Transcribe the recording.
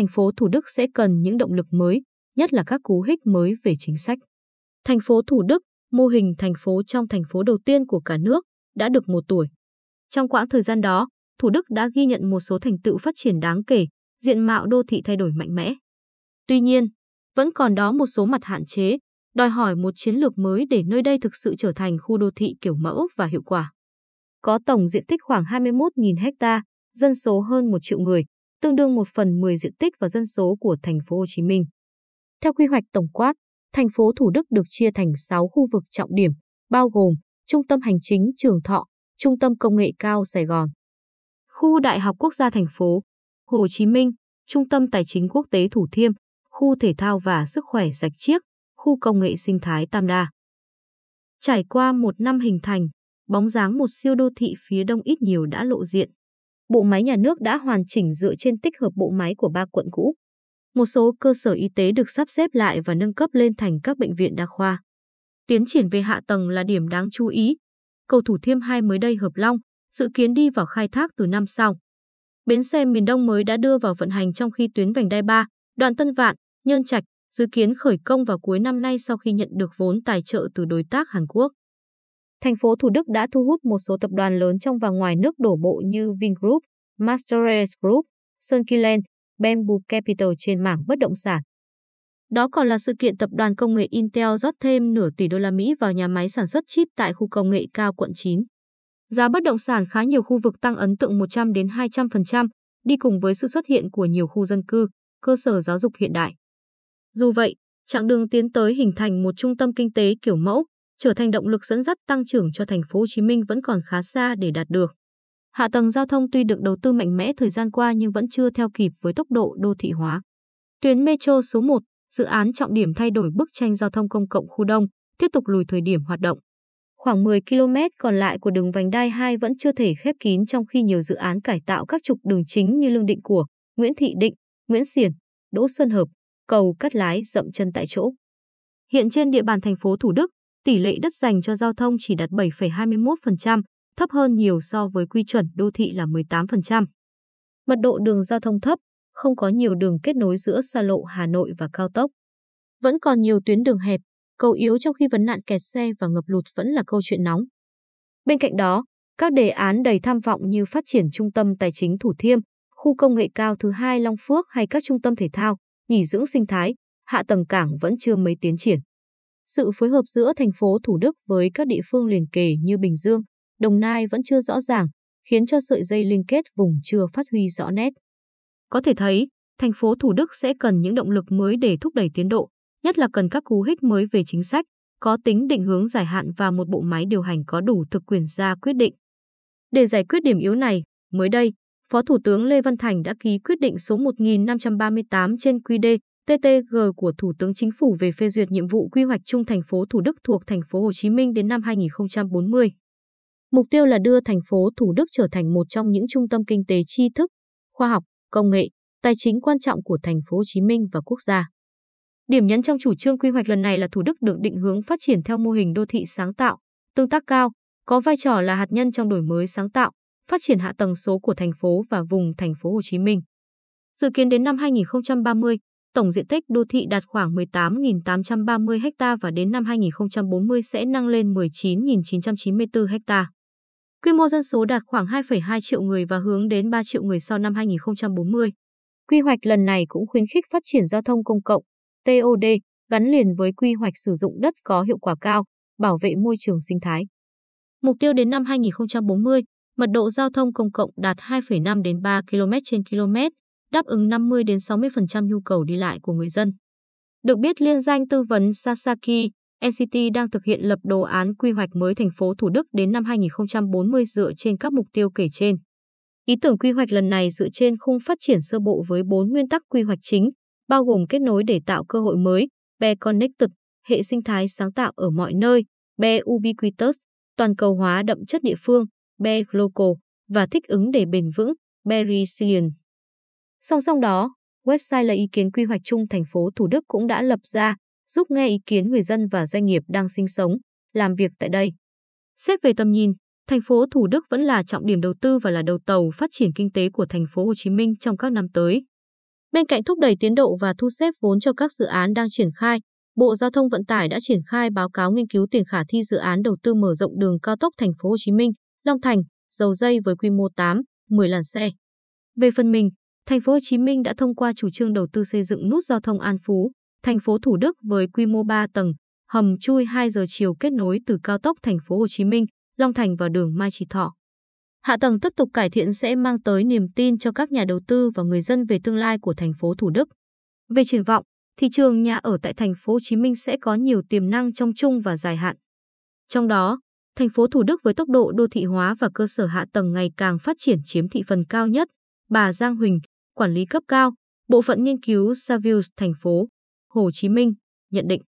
thành phố Thủ Đức sẽ cần những động lực mới, nhất là các cú hích mới về chính sách. Thành phố Thủ Đức, mô hình thành phố trong thành phố đầu tiên của cả nước, đã được một tuổi. Trong quãng thời gian đó, Thủ Đức đã ghi nhận một số thành tựu phát triển đáng kể, diện mạo đô thị thay đổi mạnh mẽ. Tuy nhiên, vẫn còn đó một số mặt hạn chế, đòi hỏi một chiến lược mới để nơi đây thực sự trở thành khu đô thị kiểu mẫu và hiệu quả. Có tổng diện tích khoảng 21.000 ha, dân số hơn 1 triệu người, tương đương 1/10 diện tích và dân số của thành phố Hồ Chí Minh. Theo quy hoạch tổng quát, thành phố Thủ Đức được chia thành 6 khu vực trọng điểm, bao gồm Trung tâm Hành chính Trường Thọ, Trung tâm Công nghệ Cao Sài Gòn, Khu Đại học Quốc gia thành phố Hồ Chí Minh, Trung tâm Tài chính quốc tế Thủ Thiêm, Khu Thể thao và Sức khỏe Rạch Chiếc, Khu Công nghệ Sinh thái Tam Đa. Trải qua một năm hình thành, bóng dáng một siêu đô thị phía đông ít nhiều đã lộ diện. Bộ máy nhà nước đã hoàn chỉnh dựa trên tích hợp bộ máy của 3 quận cũ. Một số cơ sở y tế được sắp xếp lại và nâng cấp lên thành các bệnh viện đa khoa. Tiến triển về hạ tầng là điểm đáng chú ý. Cầu Thủ Thiêm 2 mới đây Hợp Long, dự kiến đi vào khai thác từ năm sau. Bến xe miền Đông mới đã đưa vào vận hành trong khi tuyến Vành Đai 3, đoạn Tân Vạn, Nhơn Trạch, dự kiến khởi công vào cuối năm nay sau khi nhận được vốn tài trợ từ đối tác Hàn Quốc. Thành phố Thủ Đức đã thu hút một số tập đoàn lớn trong và ngoài nước đổ bộ như Vingroup, Masterise Group, Sun Kim Land, Bamboo Capital trên mảng bất động sản. Đó còn là sự kiện tập đoàn công nghệ Intel rót thêm nửa tỷ đô la Mỹ vào nhà máy sản xuất chip tại Khu Công nghệ Cao quận 9. Giá bất động sản khá nhiều khu vực tăng ấn tượng 100-200%, đi cùng với sự xuất hiện của nhiều khu dân cư, cơ sở giáo dục hiện đại. Dù vậy, chặng đường tiến tới hình thành một trung tâm kinh tế kiểu mẫu, trở thành động lực dẫn dắt tăng trưởng cho thành phố Hồ Chí Minh vẫn còn khá xa để đạt được. Hạ tầng giao thông tuy được đầu tư mạnh mẽ thời gian qua nhưng vẫn chưa theo kịp với tốc độ đô thị hóa. Tuyến metro số 1, dự án trọng điểm thay đổi bức tranh giao thông công cộng khu Đông, tiếp tục lùi thời điểm hoạt động. Khoảng 10 km còn lại của đường Vành Đai 2 vẫn chưa thể khép kín trong khi nhiều dự án cải tạo các trục đường chính như Lương Định Của, Nguyễn Thị Định, Nguyễn Xiển, Đỗ Xuân Hợp, Cầu Cát Lái dậm chân tại chỗ. Hiện trên địa bàn thành phố Thủ Đức, tỷ lệ đất dành cho giao thông chỉ đạt 7,21%, thấp hơn nhiều so với quy chuẩn đô thị là 18%. Mật độ đường giao thông thấp, không có nhiều đường kết nối giữa xa lộ Hà Nội và cao tốc. Vẫn còn nhiều tuyến đường hẹp, cầu yếu trong khi vấn nạn kẹt xe và ngập lụt vẫn là câu chuyện nóng. Bên cạnh đó, các đề án đầy tham vọng như phát triển trung tâm tài chính Thủ Thiêm, khu công nghệ cao thứ 2 Long Phước hay các trung tâm thể thao, nghỉ dưỡng sinh thái, hạ tầng cảng vẫn chưa mấy tiến triển. Sự phối hợp giữa thành phố Thủ Đức với các địa phương liền kề như Bình Dương, Đồng Nai vẫn chưa rõ ràng, khiến cho sợi dây liên kết vùng chưa phát huy rõ nét. Có thể thấy, thành phố Thủ Đức sẽ cần những động lực mới để thúc đẩy tiến độ, nhất là cần các cú hích mới về chính sách, có tính định hướng dài hạn và một bộ máy điều hành có đủ thực quyền ra quyết định. Để giải quyết điểm yếu này, mới đây, Phó Thủ tướng Lê Văn Thành đã ký quyết định số 1538 trên QĐ TTG của Thủ tướng Chính phủ về phê duyệt nhiệm vụ quy hoạch chung thành phố Thủ Đức thuộc thành phố Hồ Chí Minh đến năm 2040. Mục tiêu là đưa thành phố Thủ Đức trở thành một trong những trung tâm kinh tế tri thức, khoa học, công nghệ, tài chính quan trọng của thành phố Hồ Chí Minh và quốc gia. Điểm nhấn trong chủ trương quy hoạch lần này là Thủ Đức được định hướng phát triển theo mô hình đô thị sáng tạo, tương tác cao, có vai trò là hạt nhân trong đổi mới sáng tạo, phát triển hạ tầng số của thành phố và vùng thành phố Hồ Chí Minh. Dự kiến đến năm 2030, tổng diện tích đô thị đạt khoảng 18.830 ha và đến năm 2040 sẽ nâng lên 19.994 ha. Quy mô dân số đạt khoảng 2,2 triệu người và hướng đến 3 triệu người sau năm 2040. Quy hoạch lần này cũng khuyến khích phát triển giao thông công cộng, TOD, gắn liền với quy hoạch sử dụng đất có hiệu quả cao, bảo vệ môi trường sinh thái. Mục tiêu đến năm 2040, mật độ giao thông công cộng đạt 2,5-3 km/km, đáp ứng 50-60% nhu cầu đi lại của người dân. Được biết, liên danh tư vấn Sasaki, NCT đang thực hiện lập đồ án quy hoạch mới thành phố Thủ Đức đến năm 2040 dựa trên các mục tiêu kể trên. Ý tưởng quy hoạch lần này dựa trên khung phát triển sơ bộ với 4 nguyên tắc quy hoạch chính, bao gồm kết nối để tạo cơ hội mới, Be Connected, hệ sinh thái sáng tạo ở mọi nơi, Be Ubiquitous, toàn cầu hóa đậm chất địa phương, Be Local, và thích ứng để bền vững, Be Resilient. Song song đó, website lấy ý kiến quy hoạch chung thành phố Thủ Đức cũng đã lập ra, giúp nghe ý kiến người dân và doanh nghiệp đang sinh sống, làm việc tại đây. Xét về tầm nhìn, thành phố Thủ Đức vẫn là trọng điểm đầu tư và là đầu tàu phát triển kinh tế của thành phố Hồ Chí Minh trong các năm tới. Bên cạnh thúc đẩy tiến độ và thu xếp vốn cho các dự án đang triển khai, Bộ Giao thông Vận tải đã triển khai báo cáo nghiên cứu tiền khả thi dự án đầu tư mở rộng đường cao tốc Thành phố Hồ Chí Minh, Long Thành, Dầu Giây với quy mô 8-10 làn xe. Về phần mình, Thành phố Hồ Chí Minh đã thông qua chủ trương đầu tư xây dựng nút giao thông An Phú, Thành phố Thủ Đức với quy mô 3 tầng, hầm chui 2 giờ chiều kết nối từ cao tốc Thành phố Hồ Chí Minh, Long Thành vào đường Mai Chí Thọ. Hạ tầng tiếp tục cải thiện sẽ mang tới niềm tin cho các nhà đầu tư và người dân về tương lai của thành phố Thủ Đức. Về triển vọng, thị trường nhà ở tại thành phố Hồ Chí Minh sẽ có nhiều tiềm năng trong trung và dài hạn. Trong đó, thành phố Thủ Đức với tốc độ đô thị hóa và cơ sở hạ tầng ngày càng phát triển chiếm thị phần cao nhất. Bà Giang Huỳnh, quản lý cấp cao, Bộ phận Nghiên cứu Savills Thành phố Hồ Chí Minh, nhận định.